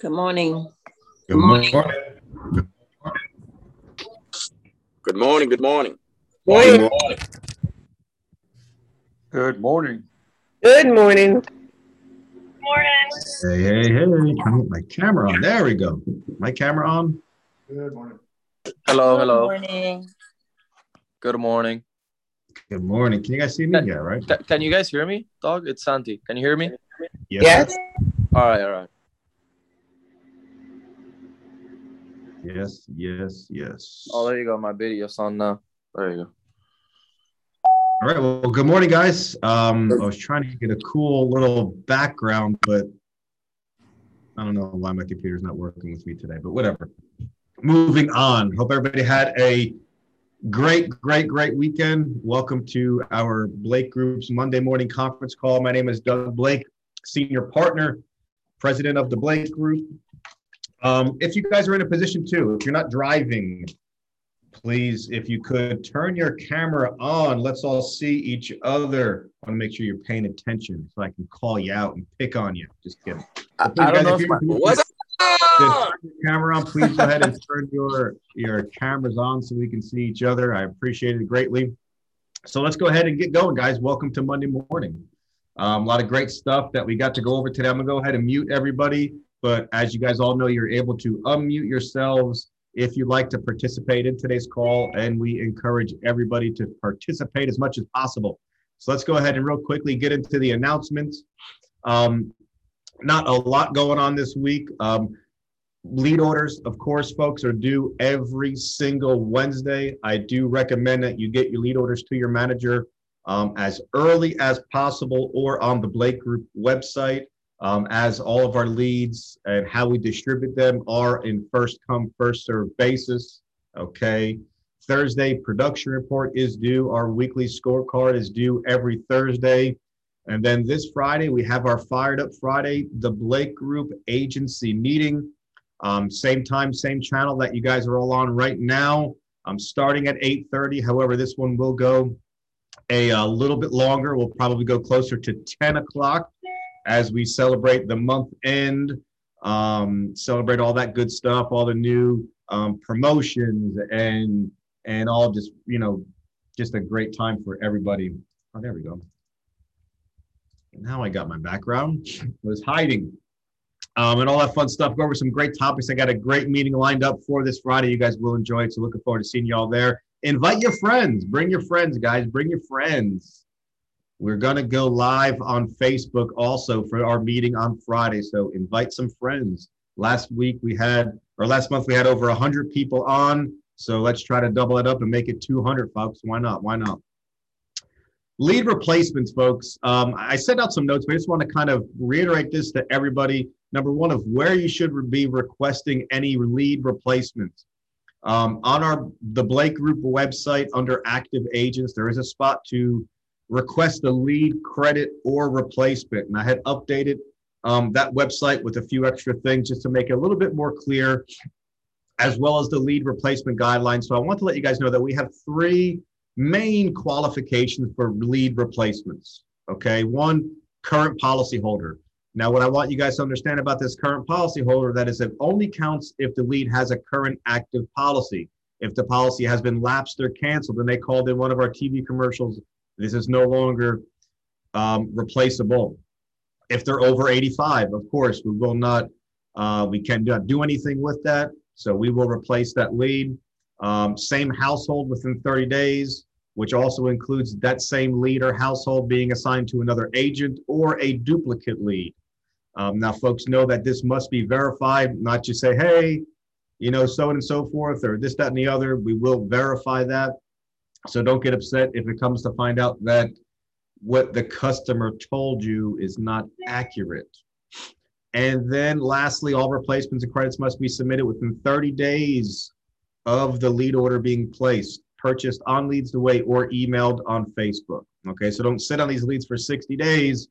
Good morning. Good morning. Good morning. Good morning. Good morning. Good morning. Good morning. Good morning. Hey, hey, hey. I want my camera on. There we go. My camera on. Good morning. Hello, hello. Good morning. Good morning. Good morning. Can you guys see me? Yeah, right? Can you guys hear me, Dog? It's Santi. Can you hear me? Yes. All right, all right. Yes, yes, yes. Oh, there you go. My video's on now. There you go. All right. Well, good morning, guys. I was trying to get a cool little background, but I don't know why my computer's not working with me today, but whatever. Moving on. Hope everybody had a great weekend. Welcome to our Blake Group's Monday morning conference call. My name is Doug Blake, Senior Partner, President of the Blake Group. If you guys are in a position too, if you're not driving, please, if you could turn your camera on, let's all see each other. I want to make sure you're paying attention so I can call you out and pick on you. Just kidding. I don't know if my, what's up? Camera on, please go ahead and turn your cameras on so we can see each other. I appreciate it greatly. So let's go ahead and get going, guys. Welcome to Monday morning. A lot of great stuff that we got to go over today. I'm going to go ahead and mute everybody. But as you guys all know, you're able to unmute yourselves if you'd like to participate in today's call, and we encourage everybody to participate as much as possible. So let's go ahead and real quickly get into the announcements. Not a lot going on this week. Lead orders, of course, folks, are due every single Wednesday. I do recommend that you get your lead orders to your manager as early as possible or on the Blake Group website. As all of our leads and how we distribute them are in first come, first served basis. Okay. Thursday production report is due. Our weekly scorecard is due every Thursday. And then this Friday, we have our Fired Up Friday, the Blake Group agency meeting. Same time, same channel that you guys are all on right now. I'm starting at 8:30. However, this one will go a little bit longer. We'll probably go closer to 10 o'clock. As we celebrate the month end, celebrate all that good stuff, all the new promotions and all just, you know, just a great time for everybody. Oh, there we go. Now I got my background. I was hiding. And all that fun stuff. Go over some great topics. I got a great meeting lined up for this Friday. You guys will enjoy it. So looking forward to seeing you all there. Invite your friends. Bring your friends, guys. Bring your friends. We're going to go live on Facebook also for our meeting on Friday. So invite some friends. Last month we had over 100 people on. So let's try to double it up and make it 200, folks. Why not? Why not? Lead replacements, folks. I sent out some notes, but I just want to kind of reiterate this to everybody. Number one, of where you should be requesting any lead replacements. On the Blake Group website under active agents, there is a spot to request a lead, credit, or replacement. And I had updated that website with a few extra things just to make it a little bit more clear, as well as the lead replacement guidelines. So I want to let you guys know that we have three main qualifications for lead replacements. Okay, one, current policyholder. Now, what I want you guys to understand about this current policyholder, that is, it only counts if the lead has a current active policy. If the policy has been lapsed or canceled, and they called in one of our TV commercials, this is no longer replaceable. If they're over 85, of course, we will not, we cannot do anything with that. So we will replace that lead. Same household within 30 days, which also includes that same lead or household being assigned to another agent or a duplicate lead. Now, folks know that this must be verified, not just say, hey, you know, so and so forth, or this, that, and the other. We will verify that. So don't get upset if it comes to find out that what the customer told you is not accurate. And then lastly, all replacements and credits must be submitted within 30 days of the lead order being placed, purchased on Leads the Way, or emailed on Facebook. Okay, so don't sit on these leads for 60 days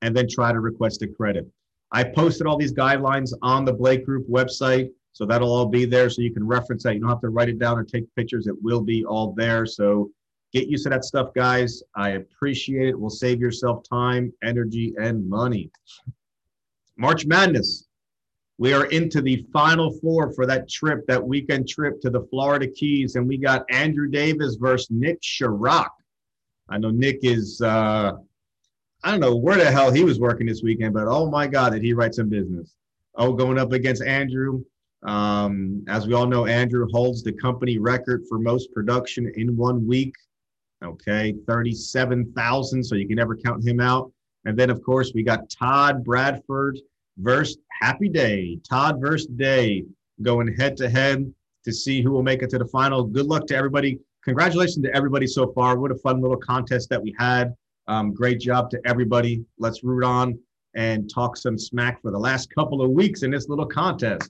and then try to request a credit. I posted all these guidelines on the Blake Group website. So that'll all be there, so you can reference that. You don't have to write it down or take pictures. It will be all there. So Get used to that stuff, guys. I appreciate it. We'll save yourself time, energy, and money. March Madness. We are into the Final Four for that trip, that weekend trip to the Florida Keys, and we got Andrew Davis versus Nick Chirac. I know Nick is, I don't know where the hell he was working this weekend, but oh my God, did he write some business. Oh, going up against Andrew. As we all know, Andrew holds the company record for most production in 1 week. Okay, 37,000, so you can never count him out. And then, of course, we got Todd Bradford versus Happy Day. Todd versus Day going head-to-head to see who will make it to the final. Good luck to everybody. Congratulations to everybody so far. What a fun little contest that we had. Great job to everybody. Let's root on and talk some smack for the last couple of weeks in this little contest.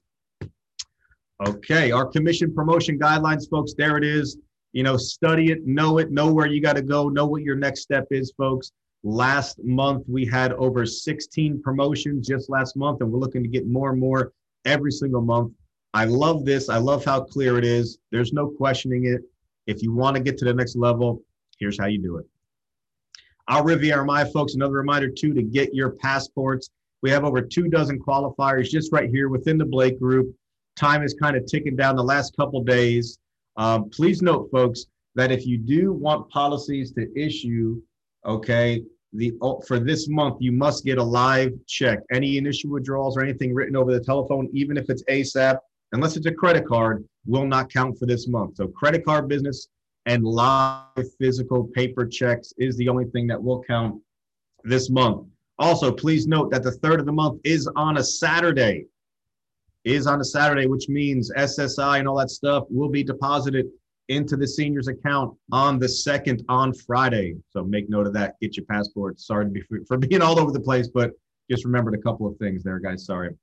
Okay, our commission promotion guidelines, folks, there it is. You know, study it, know where you got to go, know what your next step is, folks. Last month, we had over 16 promotions just last month, and we're looking to get more and more every single month. I love this. I love how clear it is. There's no questioning it. If you want to get to the next level, here's how you do it. Our Riviera Maya, folks, another reminder, too, to get your passports. We have over 24 qualifiers just right here within the Blake Group. Time is kind of ticking down the last couple days. Please note, folks, that if you do want policies to issue, okay, for this month, you must get a live check. Any initial withdrawals or anything written over the telephone, even if it's ASAP, unless it's a credit card, will not count for this month. So credit card business and live physical paper checks is the only thing that will count this month. Also, please note that the third of the month is on a Saturday. Which means SSI and all that stuff will be deposited into the seniors account on the 2nd on Friday. So make note of that. Get your passport. Sorry to be for being all over the place, but just remembered a couple of things there, guys. Sorry.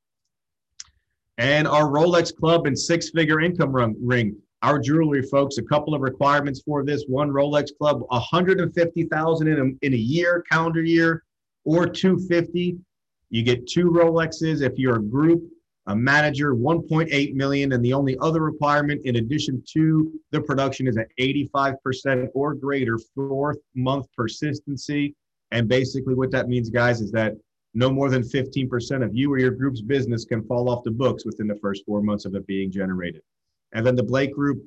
And our Rolex Club and six-figure income ring. Our jewelry, folks, a couple of requirements for this. One, Rolex Club, $150,000 in a year, calendar year, or $250,000. You get two Rolexes if you're a group. A manager, $1.8 million, and the only other requirement in addition to the production is at 85% or greater 4th month persistency. And basically what that means, guys, is that no more than 15% of you or your group's business can fall off the books within the first 4 months of it being generated. And then the Blake Group,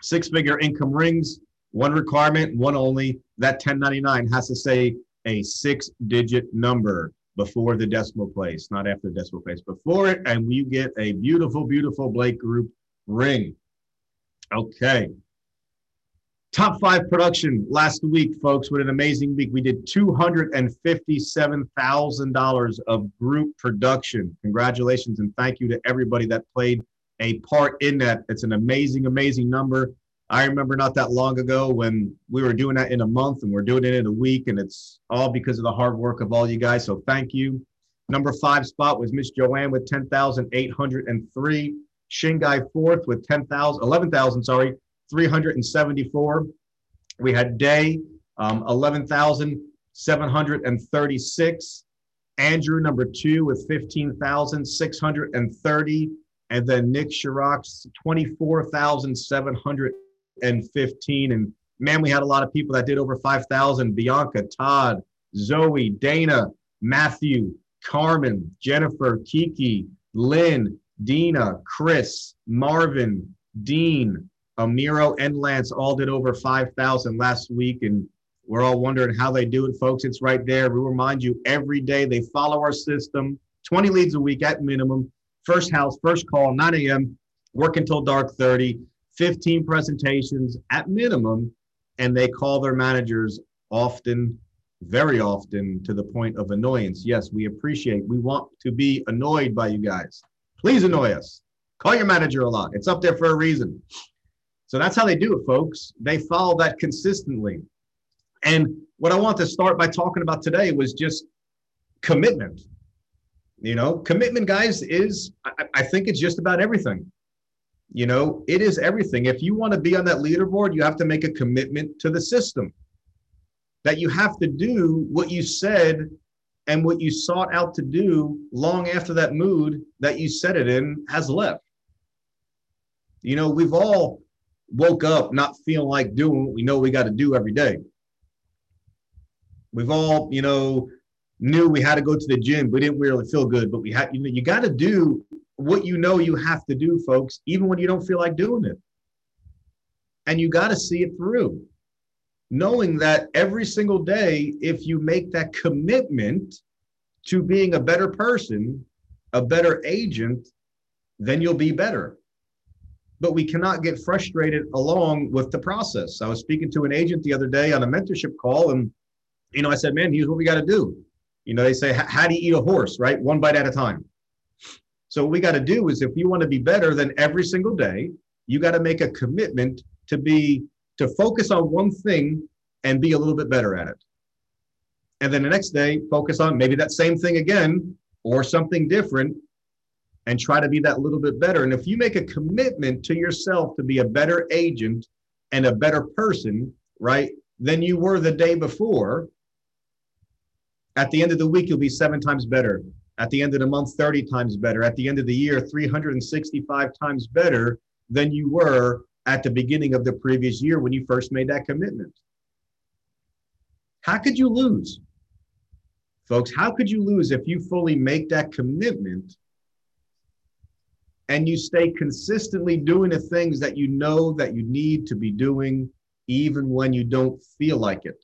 six-figure income rings, one requirement, one only. That 1099 has to say a six-digit number before the decimal place, not after the decimal place, before it, and you get a beautiful, beautiful Blake Group ring. Okay. Top 5 production last week, folks. What an amazing week. We did $257,000 of group production. Congratulations and thank you to everybody that played a part in that. It's an amazing, amazing number. I remember not that long ago when we were doing that in a month and we're doing it in a week, and it's all because of the hard work of all you guys, so thank you. Number 5 spot was Miss Joanne with 10,803. Shingai 4th with 11,374. We had Day, 11,736. Andrew, number 2, with 15,630. And then Nick Chirac's 24,715. And man, we had a lot of people that did over 5,000. Bianca, Todd, Zoe, Dana, Matthew, Carmen, Jennifer, Kiki, Lynn, Dina, Chris, Marvin, Dean, Amiro, and Lance all did over 5,000 last week. And we're all wondering how they do it, folks. It's right there. We remind you every day they follow our system, 20 leads a week at minimum, first house, first call, 9 a.m., work until dark 30, 15 presentations at minimum, and they call their managers often, very often, to the point of annoyance. Yes, we appreciate. We want to be annoyed by you guys. Please annoy us. Call your manager a lot. It's up there for a reason. So that's how they do it, folks. They follow that consistently. And what I want to start by talking about today was just commitment. You know, commitment, guys, is, I think it's just about everything. You know, it is everything. If you want to be on that leaderboard, you have to make a commitment to the system, that you have to do what you said and what you sought out to do long after that mood that you said it in has left. You know, we've all woke up not feeling like doing what we know we got to do every day. We've all, you know, knew we had to go to the gym. We didn't really feel good, but we had, you know, you got to do what you know you have to do, folks, even when you don't feel like doing it. And you got to see it through, knowing that every single day, if you make that commitment to being a better person, a better agent, then you'll be better. But we cannot get frustrated along with the process. I was speaking to an agent the other day on a mentorship call, and you know, I said, man, here's what we got to do. You know, they say, how do you eat a horse, right? One bite at a time. So what we got to do is, if you want to be better, then every single day, you got to make a commitment to focus on one thing and be a little bit better at it. And then the next day, focus on maybe that same thing again or something different and try to be that little bit better. And if you make a commitment to yourself to be a better agent and a better person, right, than you were the day before, at the end of the week, you'll be 7 times better. At the end of the month, 30 times better. At the end of the year, 365 times better than you were at the beginning of the previous year when you first made that commitment. How could you lose? Folks, how could you lose if you fully make that commitment and you stay consistently doing the things that you know that you need to be doing even when you don't feel like it?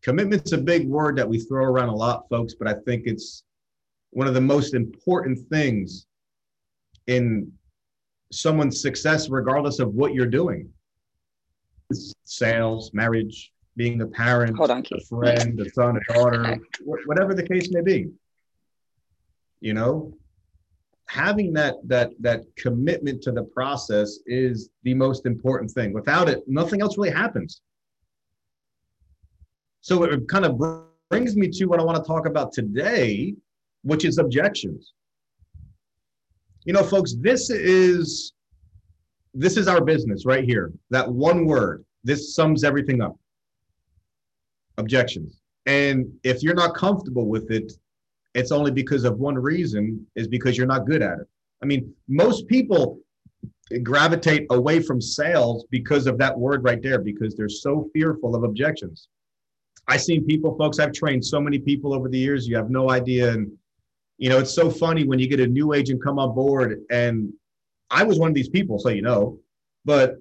Commitment's a big word that we throw around a lot, folks, but I think it's one of the most important things in someone's success, regardless of what you're doing. Sales, marriage, being a parent, a friend, a son, a daughter, whatever the case may be. You know, having that commitment to the process is the most important thing. Without it, nothing else really happens. So it kind of brings me to what I want to talk about today, which is objections. You know, folks, this is our business right here. That one word, this sums everything up. Objections. And if you're not comfortable with it, it's only because of one reason, is because you're not good at it. I mean, most people gravitate away from sales because of that word right there, because they're so fearful of objections. I've seen people, folks, I've trained so many people over the years, you have no idea. And, you know, it's so funny when you get a new agent come on board, and I was one of these people, so you know, but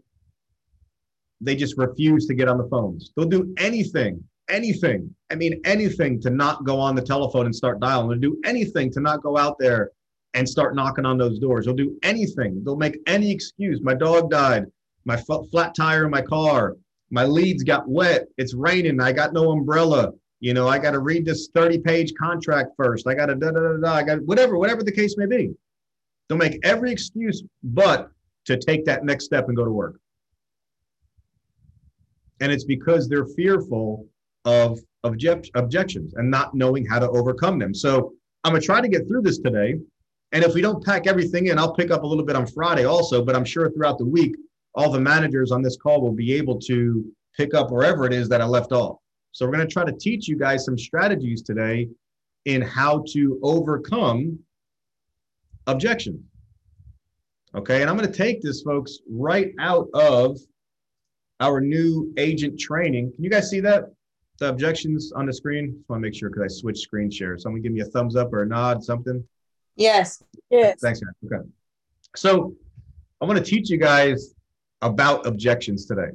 they just refuse to get on the phones. They'll do anything. I mean, anything to not go on the telephone and start dialing. They'll do anything to not go out there and start knocking on those doors. They'll do anything. They'll make any excuse. My dog died, my flat tire in my car, my leads got wet, it's raining, I got no umbrella, you know, I got to read this 30-page contract first, I got to I got whatever the case may be. They'll make every excuse but to take that next step and go to work. And it's because they're fearful of objections and not knowing how to overcome them. So I'm going to try to get through this today. And if we don't pack everything in, I'll pick up a little bit on Friday also, but I'm sure throughout the week, all the managers on this call will be able to pick up wherever it is that I left off. So we're going to try to teach you guys some strategies today in how to overcome objection. Okay, and I'm going to take this, folks, right out of our new agent training. Can you guys see that? The objections on the screen? Just want to make sure because I switched screen share. Someone give me a thumbs up or a nod, something? Yes. Thanks, guys. Okay. So I want to teach you guys about objections today.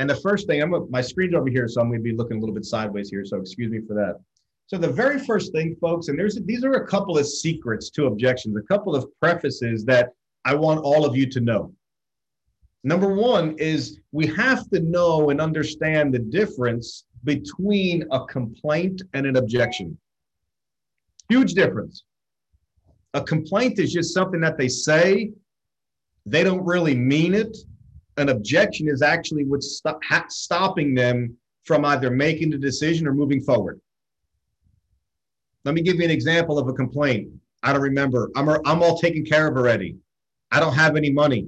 And the first thing, my screen's over here, so I'm going to be looking a little bit sideways here, so excuse me for that. So the very first thing, folks, and these are a couple of secrets to objections, a couple of prefaces that I want all of you to know. Number one is we have to know and understand the difference between a complaint and an objection. Huge difference. A complaint is just something that they say. They don't really mean it. An objection is actually what's stopping them from either making the decision or moving forward. Let me give you an example of a complaint. I don't remember. I'm all taken care of already. I don't have any money.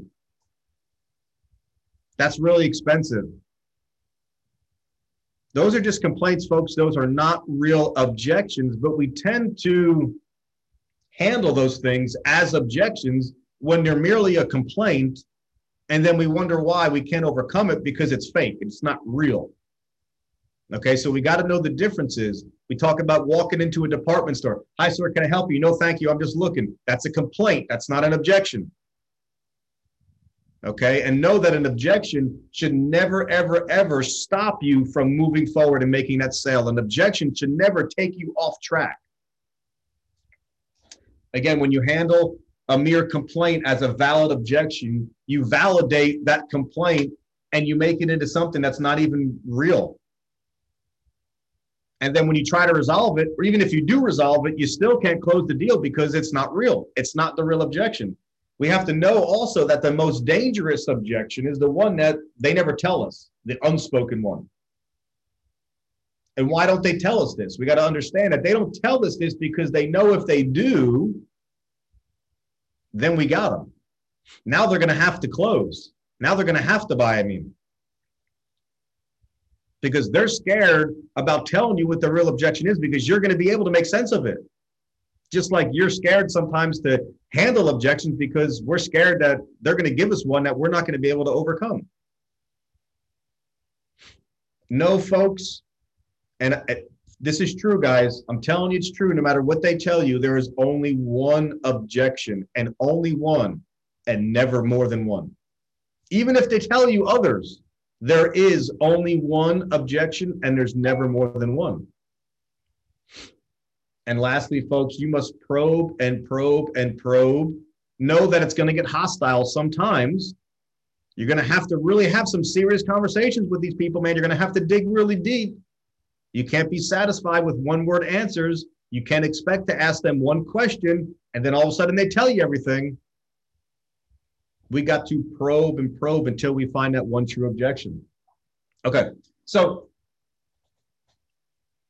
That's really expensive. Those are just complaints, folks. Those are not real objections, but we tend to handle those things as objections when they're merely a complaint, and then we wonder why we can't overcome it because it's fake. It's not real. Okay, so we got to know the differences. We talk about walking into a department store. Hi, sir, can I help you? No, thank you. I'm just looking. That's a complaint. That's not an objection. Okay, and know that an objection should never, ever, ever stop you from moving forward and making that sale. An objection should never take you off track. Again, when you handle a mere complaint as a valid objection, you validate that complaint and you make it into something that's not even real. And then when you try to resolve it, or even if you do resolve it, you still can't close the deal because it's not real. It's not the real objection. We have to know also that the most dangerous objection is the one that they never tell us, the unspoken one. And why don't they tell us this? We got to understand that they don't tell us this because they know if they do, then we got them. Now they're going to have to close. Now they're going to have to buy, I mean. Because they're scared about telling you what the real objection is because you're going to be able to make sense of it. Just like you're scared sometimes to handle objections because we're scared that they're going to give us one that we're not going to be able to overcome. No, folks, and this is true, guys. I'm telling you it's true. No matter what they tell you, there is only one objection and only one and never more than one. Even if they tell you others, there is only one objection and there's never more than one. And lastly, folks, you must probe and probe and probe. Know that it's going to get hostile sometimes. You're going to have to really have some serious conversations with these people, man. You're going to have to dig really deep. You can't be satisfied with one-word answers. You can't expect to ask them one question, and then all of a sudden they tell you everything. We got to probe and probe until we find that one true objection. Okay, so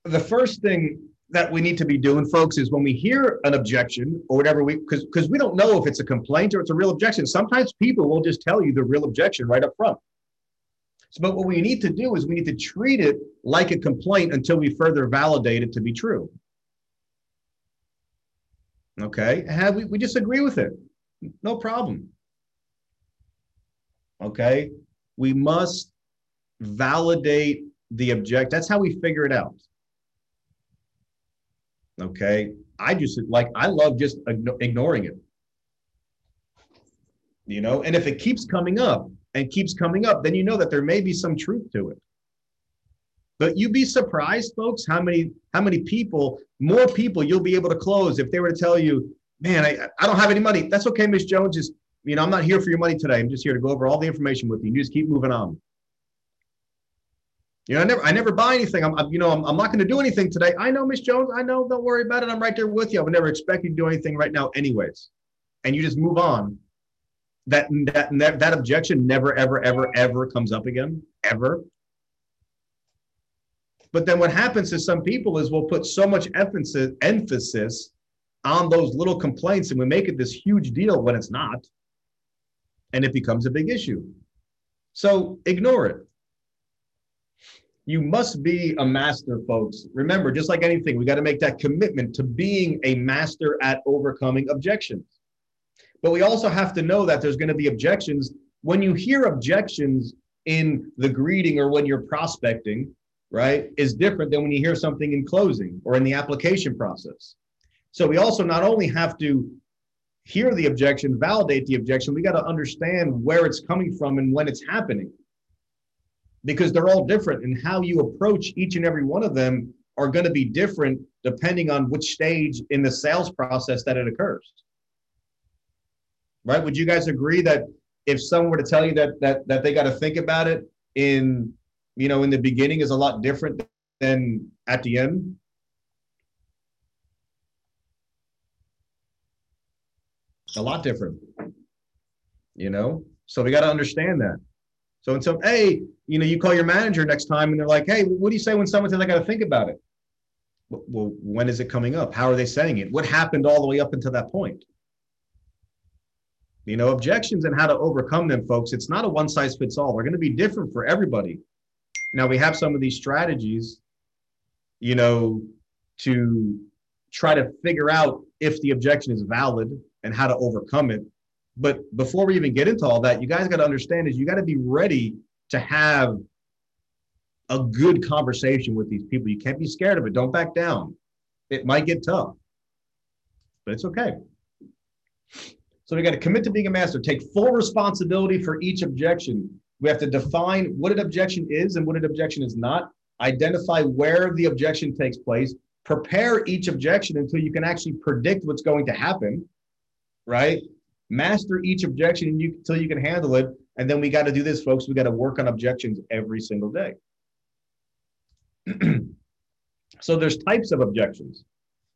the first thing that we need to be doing, folks, is when we hear an objection or whatever, because we don't know if it's a complaint or it's a real objection. Sometimes people will just tell you the real objection right up front. So, but what we need to do is we need to treat it like a complaint until we further validate it to be true. Okay, and we disagree with it. No problem. Okay, we must validate the objection. That's how we figure it out. Okay, I love just ignoring it, you know, and if it keeps coming up, then you know that there may be some truth to it. But you'd be surprised, folks, how many people, more people you'll be able to close if they were to tell you, man, I don't have any money. That's okay, Miss Jones, just, you know, I'm not here for your money today. I'm just here to go over all the information with you. You just keep moving on. You know, I never buy anything. I'm not going to do anything today. I know, Miss Jones. I know. Don't worry about it. I'm right there with you. I would never expect you to do anything right now anyways. And you just move on. That objection never, ever, ever, ever comes up again, ever. But then what happens to some people is we'll put so much emphasis on those little complaints and we make it this huge deal when it's not. And it becomes a big issue. So ignore it. You must be a master, folks. Remember, just like anything, we got to make that commitment to being a master at overcoming objections. But we also have to know that there's going to be objections. When you hear objections in the greeting or when you're prospecting, right, is different than when you hear something in closing or in the application process. So we also not only have to hear the objection, validate the objection, we got to understand where it's coming from and when it's happening. Because they're all different, and how you approach each and every one of them are going to be different depending on which stage in the sales process that it occurs. Right? Would you guys agree that if someone were to tell you that they got to think about it in the beginning is a lot different than at the end? A lot different, you know? So we got to understand that. So and so, hey, you know, you call your manager next time and they're like, hey, what do you say when someone says I got to think about it? Well, when is it coming up? How are they saying it? What happened all the way up until that point? You know, objections and how to overcome them, folks. It's not a one size fits all. They're going to be different for everybody. Now we have some of these strategies, you know, to try to figure out if the objection is valid and how to overcome it. But before we even get into all that, you guys got to understand is you got to be ready to have a good conversation with these people. You can't be scared of it. Don't back down. It might get tough, but it's okay. So we got to commit to being a master, take full responsibility for each objection. We have to define what an objection is and what an objection is not, identify where the objection takes place, prepare each objection until you can actually predict what's going to happen, right? Master each objection until you can handle it. And then we got to do this, folks. We got to work on objections every single day. So there's types of objections.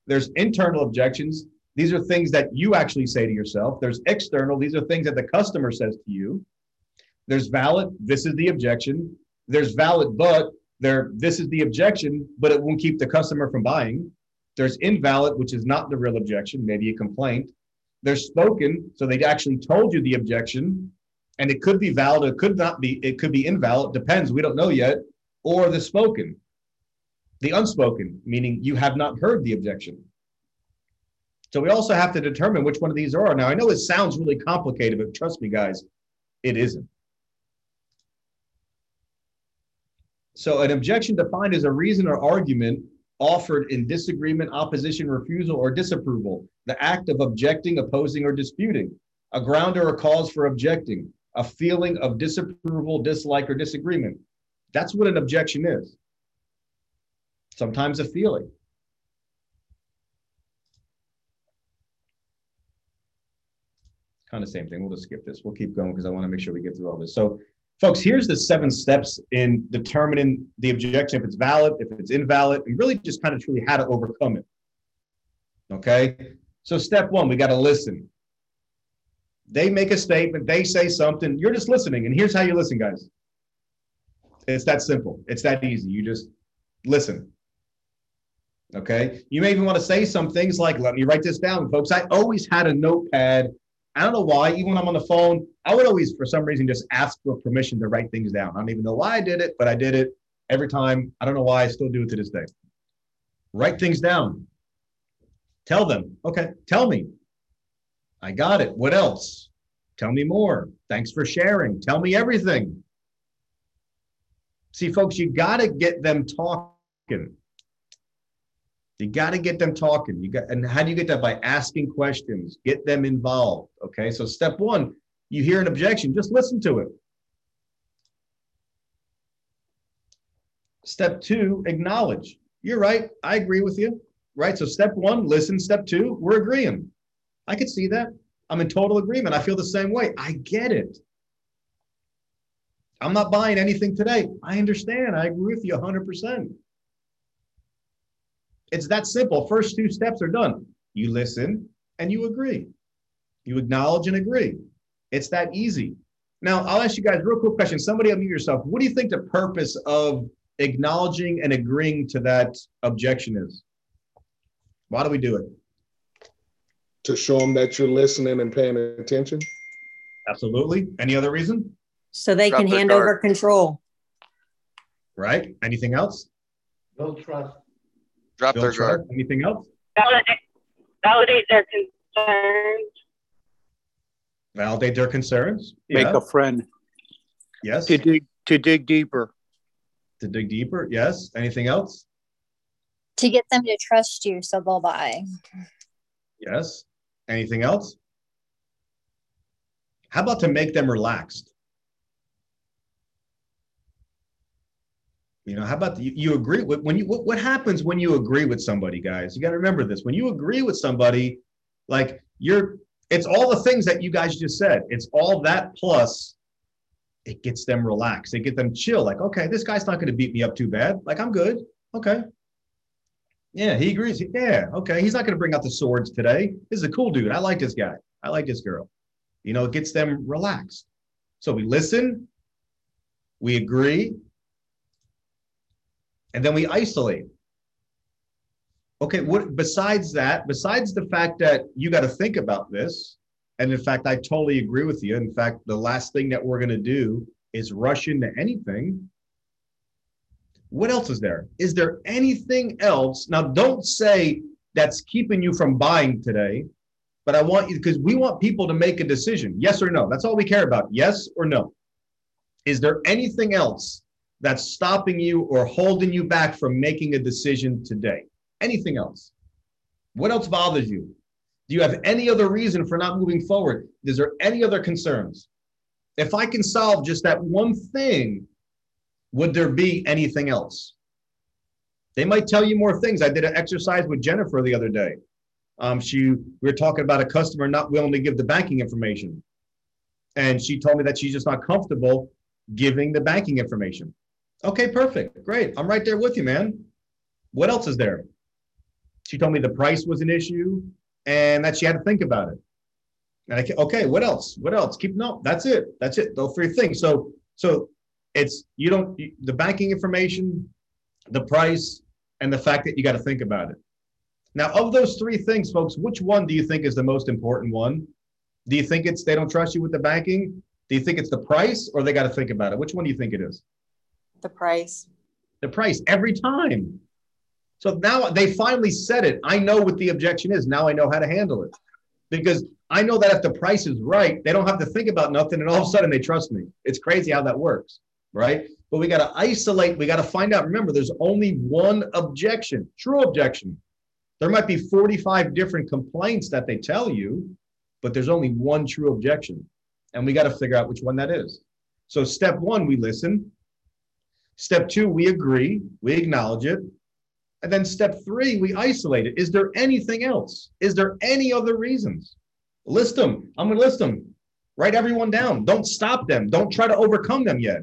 There's internal objections. These are things that you actually say to yourself. There's external. These are things that the customer says to you. There's valid. This is the objection. There's valid, but this is the objection, but it won't keep the customer from buying. There's invalid, which is not the real objection, maybe a complaint. There's spoken. So they actually told you the objection, and it could be valid. It could not be. It could be invalid. Depends. We don't know yet. Or the spoken. The unspoken, meaning you have not heard the objection. So we also have to determine which one of these are. Now, I know it sounds really complicated, but trust me, guys, it isn't. So an objection defined as a reason or argument offered in disagreement, opposition, refusal, or disapproval. The act of objecting, opposing, or disputing. A ground or a cause for objecting. A feeling of disapproval, dislike, or disagreement. That's what an objection is. Sometimes a feeling. Kind of same thing. We'll just skip this. We'll keep going because I want to make sure we get through all this. So, folks, here's the 7 steps in determining the objection, if it's valid, if it's invalid, and really just kind of truly how to overcome it. Okay? So step 1, we got to listen. They make a statement. They say something. You're just listening. And here's how you listen, guys. It's that simple. It's that easy. You just listen. Okay? You may even want to say some things like, let me write this down, folks. I always had a notepad. I don't know why. Even when I'm on the phone, I would always, for some reason, just ask for permission to write things down. I don't even know why I did it, but I did it every time. I don't know why. I still do it to this day. Write things down. Tell them. Okay. Tell me. I got it. What else? Tell me more. Thanks for sharing. Tell me everything. See, folks, you got to get them talking. You got to get them talking. And how do you get that? By asking questions. Get them involved. Okay, so step 1, you hear an objection, just listen to it. Step 2, acknowledge. You're right. I agree with you. Right. So step 1, listen. Step 2, we're agreeing. I can see that. I'm in total agreement. I feel the same way. I get it. I'm not buying anything today. I understand. I agree with you 100%. It's that simple. First 2 steps are done. You listen and you agree. You acknowledge and agree. It's that easy. Now, I'll ask you guys a real quick question. Somebody unmute yourself. What do you think the purpose of acknowledging and agreeing to that objection is? Why do we do it? To show them that you're listening and paying attention. Absolutely. Any other reason? So they can hand over control. Right. Anything else? Build trust. Drop their guard. Anything else? Validate their concerns. Validate their concerns. Make a friend. Yes. To dig deeper. To dig deeper. Yes. Anything else? To get them to trust you so they'll buy. Yes. Anything else? How about to make them relaxed? You know, how about you agree with when you what happens when you agree with somebody, guys? You got to remember this. When you agree with somebody, like it's all the things that you guys just said. It's all that plus it gets them relaxed. It gets them chill. Like, okay, this guy's not going to beat me up too bad. Like, I'm good. Okay. Yeah, he agrees. Yeah. Okay. He's not going to bring out the swords today. This is a cool dude. I like this guy. I like this girl. You know, it gets them relaxed. So we listen. We agree. And then we isolate. Okay, what besides that, besides the fact that you got to think about this, and in fact, I totally agree with you. In fact, the last thing that we're going to do is rush into anything. What else is there? Is there anything else? Now, don't say that's keeping you from buying today, But I want you, because we want people to make a decision, yes or no. That's all we care about, yes or no. Is there anything else that's stopping you or holding you back from making a decision today? Anything else? What else bothers you? Do you have any other reason for not moving forward? Is there any other concerns? If I can solve just that one thing, would there be anything else? They might tell you more things. I did an exercise with Jennifer the other day. We were talking about a customer not willing to give the banking information. And she told me that she's just not comfortable giving the banking information. Okay, perfect. Great. I'm right there with you, man. What else is there? She told me the price was an issue and that she had to think about it. And I, okay, what else? What else? No, that's it. That's it. Those three things. So it's, the banking information, the price, and the fact that you got to think about it. Now, of those three things, folks, which one do you think is the most important one? Do you think it's they don't trust you with the banking? Do you think it's the price or they got to think about it? Which one do you think it is? The price. The price every time. So now they finally said it. I know what the objection is. Now I know how to handle it, because I know that if the price is right, they don't have to think about nothing. And all of a sudden they trust me. It's crazy how that works, right? But we got to isolate. We got to find out. Remember, there's only one objection, true objection. There might be 45 different complaints that they tell you, but there's only one true objection. And we got to figure out which one that is. So step one, we listen. Step two, we agree, we acknowledge it. And then step three, we isolate it. Is there anything else? Is there any other reasons? List them. I'm going to list them. Write everyone down. Don't stop them. Don't try to overcome them yet.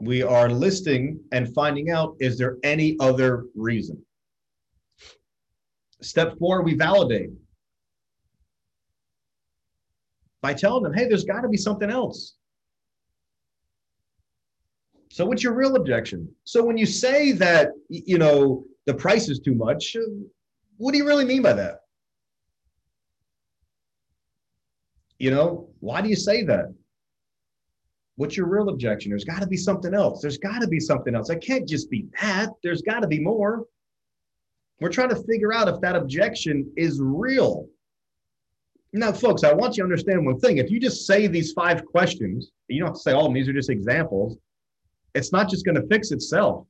We are listing and finding out, is there any other reason? Step four, we validate. By telling them, hey, there's got to be something else. So what's your real objection? So when you say that, the price is too much, what do you really mean by that? Why do you say that? What's your real objection? There's got to be something else. There's got to be something else. It can't just be that. There's got to be more. We're trying to figure out if that objection is real. Now, folks, I want you to understand one thing. If you just say these five questions, you don't have to say all of them. These are just examples. It's not just going to fix itself.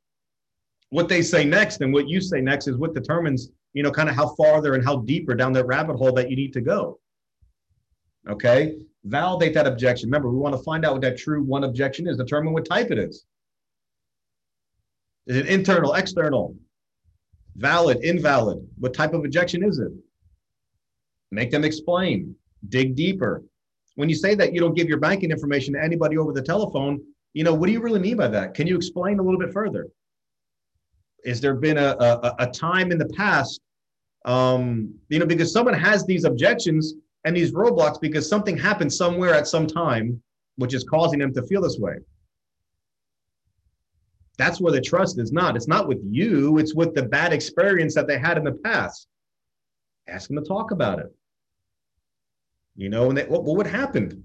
What they say next and what you say next is what determines, kind of how farther and how deeper down that rabbit hole that you need to go. Okay? Validate that objection. Remember, we want to find out what that true one objection is. Determine what type it is. Is it internal, external? Valid, invalid? What type of objection is it? Make them explain. Dig deeper. When you say that you don't give your banking information to anybody over the telephone, what do you really mean by that? Can you explain a little bit further? Is there been a time in the past, because someone has these objections and these roadblocks because something happened somewhere at some time, which is causing them to feel this way. That's where the trust is not. It's not with you. It's with the bad experience that they had in the past. Ask them to talk about it. What happened?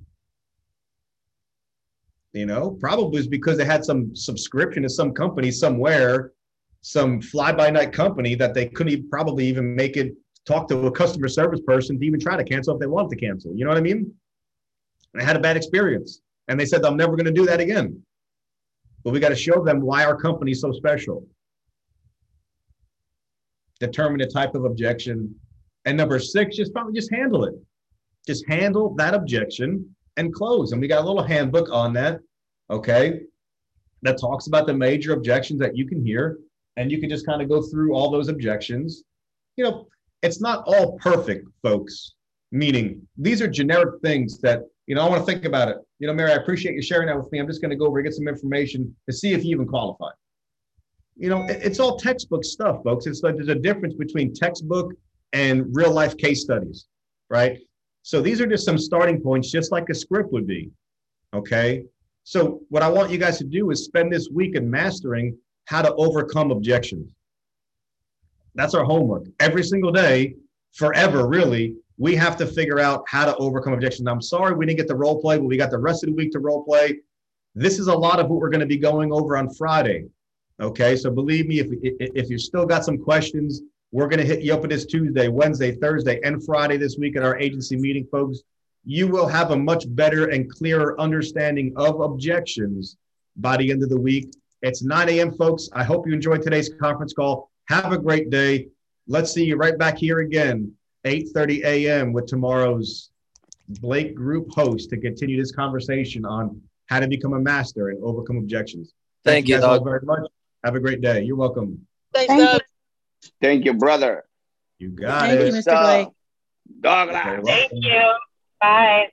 Probably is because they had some subscription to some company somewhere, some fly-by-night company that they couldn't probably even make it talk to a customer service person to even try to cancel if they wanted to cancel. You know what I mean? And I had a bad experience. And they said, I'm never going to do that again. But we got to show them why our company is so special. Determine the type of objection. And number six, just handle it. Just handle that objection and close. And we got a little handbook on that, okay, that talks about the major objections that you can hear. And you can just kind of go through all those objections. It's not all perfect, folks, meaning these are generic things that, I want to think about it. Mary, I appreciate you sharing that with me. I'm just going to go over and get some information to see if you even qualify. It's all textbook stuff, folks. It's like there's a difference between textbook and real life case studies, right? So these are just some starting points, just like a script would be, okay? So what I want you guys to do is spend this week in mastering how to overcome objections. That's our homework. Every single day, forever, really, we have to figure out how to overcome objections. I'm sorry we didn't get the role play, but we got the rest of the week to role play. This is a lot of what we're going to be going over on Friday, okay? So believe me, if you've still got some questions, We're going to hit you up with this Tuesday, Wednesday, Thursday, and Friday this week at our agency meeting, folks. You will have a much better and clearer understanding of objections by the end of the week. It's 9 a.m., folks. I hope you enjoyed today's conference call. Have a great day. Let's see you right back here again, 8:30 a.m. with tomorrow's Blake Group host to continue this conversation on how to become a master and overcome objections. Thank you guys all very much. Have a great day. You're welcome. Thank you. Thank you, brother. You got it. Thank you, Mr. Blake. Dog life. Thank you. Bye.